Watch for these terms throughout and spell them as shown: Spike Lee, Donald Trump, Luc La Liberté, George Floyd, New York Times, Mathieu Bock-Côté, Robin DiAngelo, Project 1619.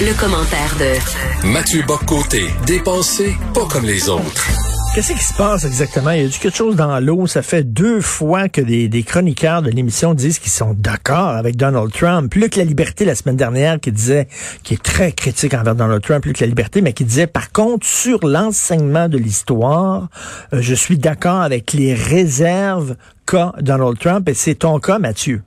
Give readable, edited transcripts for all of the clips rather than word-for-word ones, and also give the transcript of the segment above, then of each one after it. Le commentaire de Mathieu Bock-Côté, dépensé pas comme les autres. Qu'est-ce qui se passe exactement? Il y a quelque chose dans l'eau. Ça fait deux fois que des chroniqueurs de l'émission disent qu'ils sont d'accord avec Donald Trump. Luc La Liberté, la semaine dernière, qui disait, qui est très critique envers Donald Trump, Luc La Liberté, mais qui disait, par contre, sur l'enseignement de l'histoire, je suis d'accord avec les réserves qu'a Donald Trump. Et c'est ton cas, Mathieu.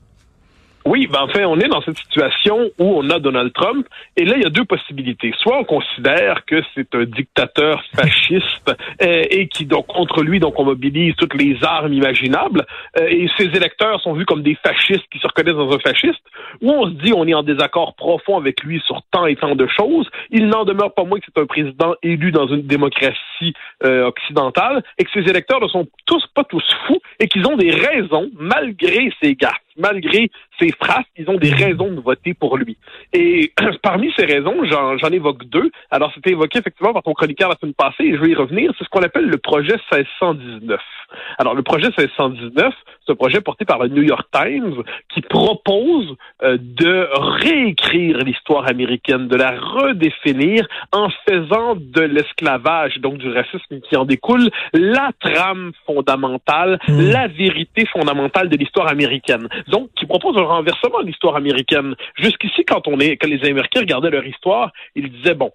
Oui, ben enfin, on est dans cette situation où on a Donald Trump, et là, il y a deux possibilités. Soit on considère que c'est un dictateur fasciste et qui, donc, contre lui, donc, on mobilise toutes les armes imaginables, et ses électeurs sont vus comme des fascistes qui se reconnaissent dans un fasciste, ou on se dit on est en désaccord profond avec lui sur tant et tant de choses. Il n'en demeure pas moins que c'est un président élu dans une démocratie occidentale, et que ses électeurs ne sont pas tous fous, et qu'ils ont des raisons, malgré ses gaffes, malgré ses phrases, ils ont des raisons de voter pour lui. Et parmi ces raisons, j'en évoque deux. Alors, c'était évoqué effectivement par ton chroniqueur la semaine passée, et je vais y revenir. C'est ce qu'on appelle le projet 1619. Alors, le projet 1619, c'est un projet porté par le New York Times qui propose de réécrire l'histoire américaine, de la redéfinir en faisant de l'esclavage, donc du racisme qui en découle, la trame fondamentale, la vérité fondamentale de l'histoire américaine. Donc, qui propose un renversement de l'histoire américaine. Jusqu'ici, quand les Américains regardaient leur histoire, ils disaient, bon,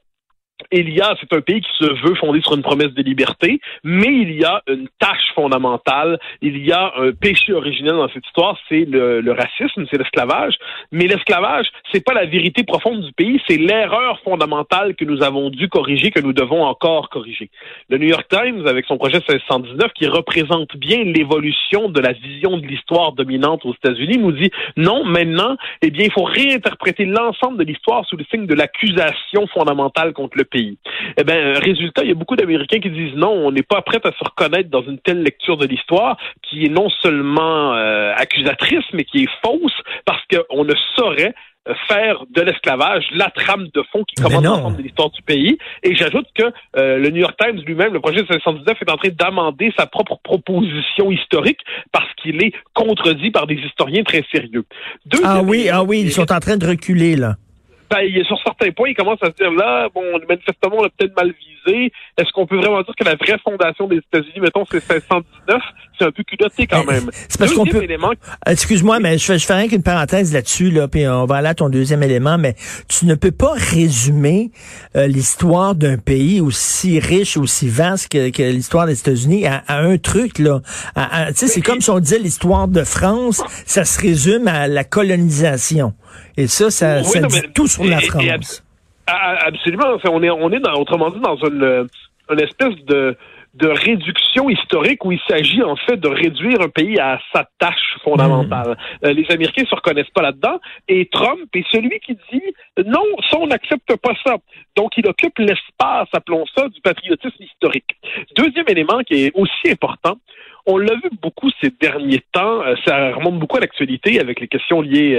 il y a, c'est un pays qui se veut fondé sur une promesse de liberté, mais il y a une tâche fondamentale, il y a un péché originel dans cette histoire, c'est le racisme, c'est l'esclavage. Mais l'esclavage, c'est pas la vérité profonde du pays, c'est l'erreur fondamentale que nous avons dû corriger, que nous devons encore corriger. Le New York Times, avec son projet 1619, qui représente bien l'évolution de la vision de l'histoire dominante aux États-Unis, nous dit non, maintenant, eh bien, il faut réinterpréter l'ensemble de l'histoire sous le signe de l'accusation fondamentale contre le pays. Eh bien, résultat, il y a beaucoup d'Américains qui disent non, on n'est pas prêt à se reconnaître dans une telle lecture de l'histoire qui est non seulement accusatrice, mais qui est fausse, parce qu'on ne saurait faire de l'esclavage la trame de fond qui commande l'ensemble de l'histoire du pays. Et j'ajoute que le New York Times lui-même, le projet 519, est en train d'amender sa propre proposition historique parce qu'il est contredit par des historiens très sérieux. Ah oui, ils sont en train de reculer, là. Ben, sur certains points, il commence à se dire là, bon, manifestement, on l'a peut-être mal visé. Est-ce qu'on peut vraiment dire que la vraie fondation des États-Unis, mettons, c'est 1619? C'est un peu culotté quand même. C'est parce qu'on peut... élément... Excuse-moi, mais je fais rien qu'une parenthèse là-dessus, là, puis on va aller à ton deuxième élément, mais tu ne peux pas résumer l'histoire d'un pays aussi riche, aussi vaste que l'histoire des États-Unis à un truc, là. Tu sais, c'est comme si on disait l'histoire de France, ça se résume à la colonisation. Et ça dit tout sur la France. Absolument. Enfin, on est dans, autrement dit, dans une espèce de réduction historique où il s'agit en fait de réduire un pays à sa tâche fondamentale. Les Américains se reconnaissent pas là-dedans, et Trump est celui qui dit non, ça on n'accepte pas ça. Donc il occupe l'espace, appelons ça, du patriotisme historique. Deuxième élément qui est aussi important, on l'a vu beaucoup ces derniers temps, ça remonte beaucoup à l'actualité avec les questions liées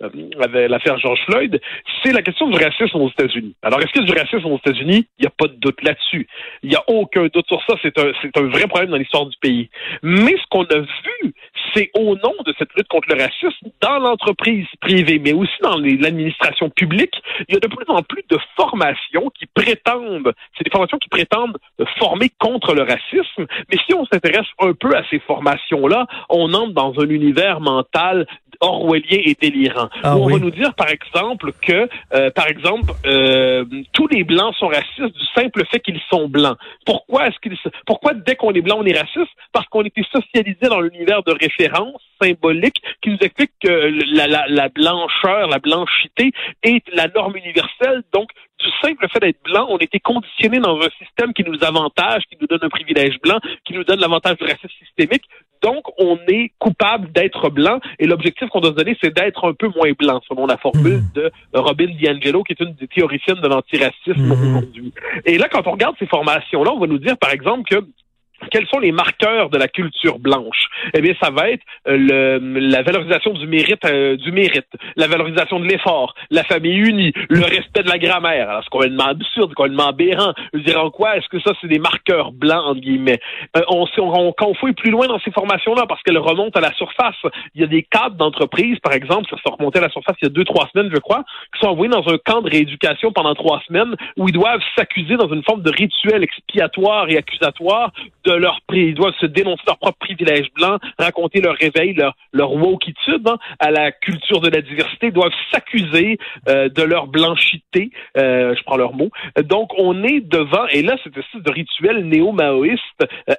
avec l'affaire George Floyd, c'est la question du racisme aux États-Unis. Alors, est-ce qu'il y a du racisme aux États-Unis? Il n'y a pas de doute là-dessus. Il n'y a aucun doute sur ça. C'est un vrai problème dans l'histoire du pays. Mais ce qu'on a vu, c'est au nom de cette lutte contre le racisme, dans l'entreprise privée, mais aussi dans l'administration publique, il y a de plus en plus de formations qui prétendent, c'est des formations qui prétendent former contre le racisme, mais si on s'intéresse un peu à ces formations-là, on entre dans un univers mental orwellien et délirant. On va nous dire, par exemple, que tous les Blancs sont racistes du simple fait qu'ils sont Blancs. Pourquoi dès qu'on est Blanc, on est raciste? Parce qu'on était socialisés dans l'univers de référence symbolique qui nous explique que la blancheur, la blanchité est la norme universelle, donc du simple fait d'être blanc, on était conditionné dans un système qui nous avantage, qui nous donne un privilège blanc, qui nous donne l'avantage du racisme systémique. Donc, on est coupable d'être blanc, et l'objectif qu'on doit se donner, c'est d'être un peu moins blanc, selon la formule de Robin DiAngelo, qui est une des théoriciennes de l'antiracisme aujourd'hui. Et là, quand on regarde ces formations-là, on va nous dire, par exemple, que Quels sont les marqueurs de la culture blanche? Eh bien, ça va être la valorisation du mérite, la valorisation de l'effort, la famille unie, le respect de la grammaire. Alors, c'est complètement absurde, complètement aberrant. Je dirais en quoi est-ce que ça, c'est des marqueurs blancs, entre guillemets? On fouille plus loin dans ces formations-là parce qu'elles remontent à la surface. Il y a des cadres d'entreprise, par exemple, ça se remontait à la surface il y a 2-3 semaines, je crois, qui sont envoyés dans un camp de rééducation pendant 3 semaines où ils doivent s'accuser dans une forme de rituel expiatoire et accusatoire ils doivent se dénoncer leur propre privilège blanc, raconter leur réveil, leur wokeitude à la culture de la diversité, ils doivent s'accuser de leur blanchité, je prends leur mot. Donc, on est devant, et là, c'est un type de rituel néo-maoïste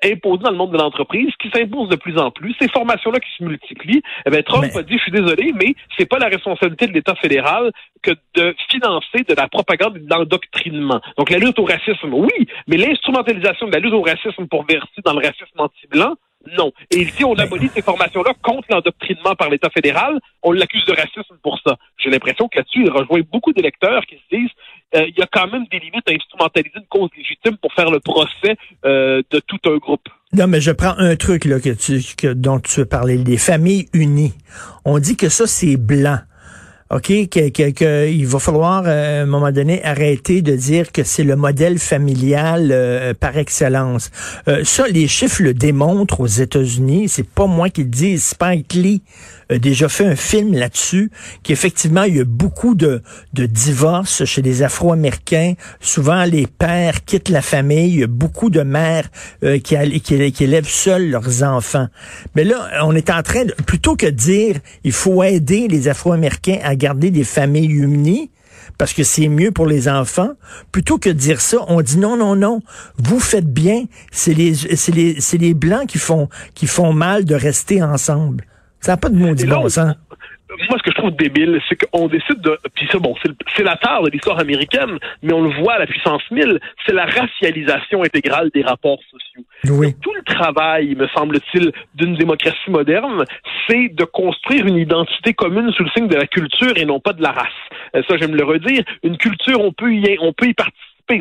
imposé dans le monde de l'entreprise qui s'impose de plus en plus. Ces formations-là qui se multiplient, Trump a dit, je suis désolé, mais c'est pas la responsabilité de l'État fédéral que de financer de la propagande et de l'endoctrinement. Donc, la lutte au racisme, oui, mais l'instrumentalisation de la lutte au racisme pour dans le racisme anti-blanc, non. Et si on abolit ces formations-là contre l'endoctrinement par l'État fédéral, on l'accuse de racisme pour ça. J'ai l'impression que là-dessus, il rejoint beaucoup d'électeurs qui se disent il y a quand même des limites à instrumentaliser une cause légitime pour faire le procès de tout un groupe. Non, mais je prends un truc là dont tu parlais, les familles unies. On dit que ça, c'est blanc. OK, il va falloir, à un moment donné, arrêter de dire que c'est le modèle familial par excellence. Ça, les chiffres le démontrent aux États-Unis. C'est pas moi qui le dis. Spike Lee a déjà fait un film là-dessus, qu'effectivement, il y a beaucoup de divorces chez les Afro-Américains. Souvent, les pères quittent la famille. Il y a beaucoup de mères qui élèvent seules leurs enfants. Mais là, on est en train de... Plutôt que de dire, il faut aider les Afro-Américains à garder des familles unies parce que c'est mieux pour les enfants. Plutôt que de dire ça, on dit non, vous faites bien, c'est les blancs qui font mal de rester ensemble. Ça n'a pas de maudit bon sens. Moi, ce que je trouve débile, c'est qu'on décide de... Puis ça, bon, c'est la tare de l'histoire américaine, mais on le voit à la puissance 1000, c'est la racialisation intégrale des rapports sociaux. Oui. Tout le travail, me semble-t-il, d'une démocratie moderne, c'est de construire une identité commune sous le signe de la culture et non pas de la race. Ça, j'aime le redire. Une culture, on peut y participer.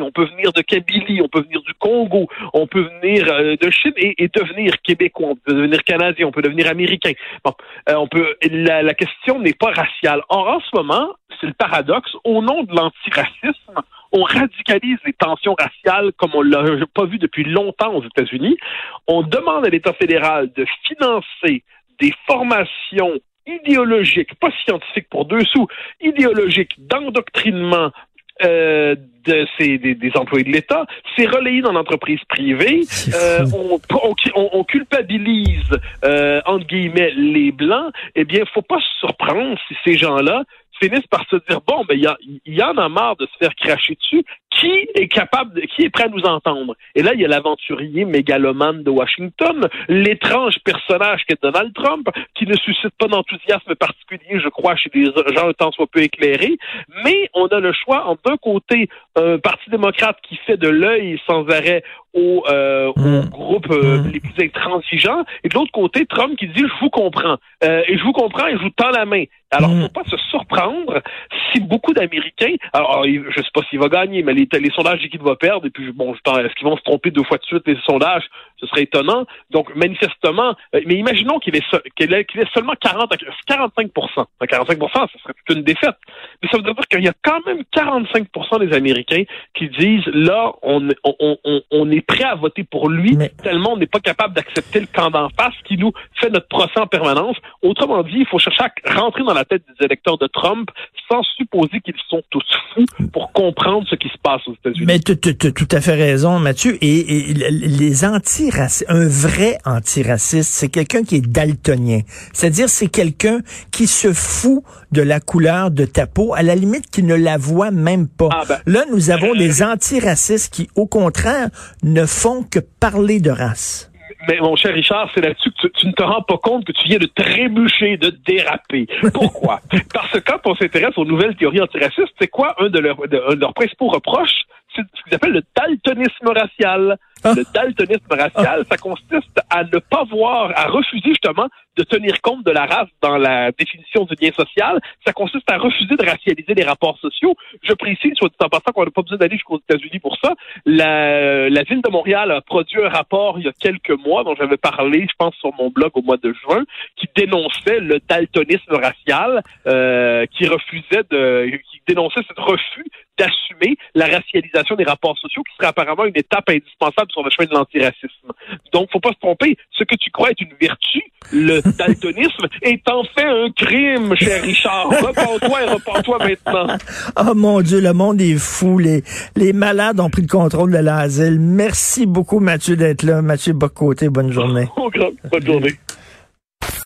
On peut venir de Kabylie, on peut venir du Congo, on peut venir de Chine et devenir québécois, on peut devenir canadien, on peut devenir américain. Bon, la question n'est pas raciale. Or, en ce moment, c'est le paradoxe, au nom de l'antiracisme, on radicalise les tensions raciales comme on l'a pas vu depuis longtemps aux États-Unis. On demande à l'État fédéral de financer des formations idéologiques, pas scientifiques pour 2 sous, idéologiques d'endoctrinement des employés de l'État, c'est relayé dans l'entreprise privée. On culpabilise entre guillemets les blancs. Eh bien, faut pas se surprendre si ces gens-là finissent par se dire bon, ben il y en a marre de se faire cracher dessus. Qui est prêt à nous entendre? Et là, il y a l'aventurier mégalomane de Washington, l'étrange personnage qu'est Donald Trump, qui ne suscite pas d'enthousiasme particulier, je crois, chez des gens un tant soit peu éclairés, mais on a le choix entre d'un côté un parti démocrate qui fait de l'œil sans arrêt aux groupes les plus intransigeants, et de l'autre côté, Trump qui dit « je vous comprends et je vous tends la main ». Alors, faut pas se surprendre si beaucoup d'Américains, alors je sais pas s'il va gagner, mais les sondages disent qu'il va perdre, et puis bon, est-ce qu'ils vont se tromper 2 fois de suite les sondages? Ce serait étonnant. Donc, manifestement, mais imaginons qu'il est seulement 45%. 45%, ça serait toute une défaite. Mais ça veut dire qu'il y a quand même 45% des Américains qui disent, là, on est prêt à voter pour lui, tellement on n'est pas capable d'accepter le camp d'en face qui nous fait notre procès en permanence. Autrement dit, il faut chercher à rentrer dans la tête des électeurs de Trump sans supposer qu'ils sont tous fous pour comprendre ce qui se passe aux États-Unis. Mais tu as tout à fait raison, Mathieu. Et les antiracistes, un vrai antiraciste, c'est quelqu'un qui est daltonien. C'est-à-dire, c'est quelqu'un qui se fout de la couleur de ta peau, à la limite qui ne la voit même pas. Ah ben, là, nous avons des antiracistes qui, au contraire, ne font que parler de race. Mais mon cher Richard, c'est là-dessus que tu ne te rends pas compte que tu viens de trébucher, de déraper. Pourquoi? Parce que quand on s'intéresse aux nouvelles théories antiracistes, c'est quoi un de leurs principaux reproches? ce qu'ils appellent le daltonisme racial. Le daltonisme racial, ça consiste à ne pas voir, à refuser justement de tenir compte de la race dans la définition du lien social. Ça consiste à refuser de racialiser les rapports sociaux. Je précise, soit dit en passant, qu'on n'a pas besoin d'aller jusqu'aux États-Unis pour ça. La ville de Montréal a produit un rapport il y a quelques mois, dont j'avais parlé, je pense, sur mon blog au mois de juin, qui dénonçait le daltonisme racial, qui dénonçait ce refus d'assumer la racialisation des rapports sociaux, qui serait apparemment une étape indispensable sur le chemin de l'antiracisme. Donc, faut pas se tromper. Ce que tu crois être une vertu, le daltonisme, est en fait un crime, cher Richard. Repends-toi et repends-toi maintenant. Oh mon Dieu, le monde est fou. Les malades ont pris le contrôle de l'asile. Merci beaucoup, Mathieu, d'être là. Mathieu Bock-Côté, bonne journée. Bonne journée.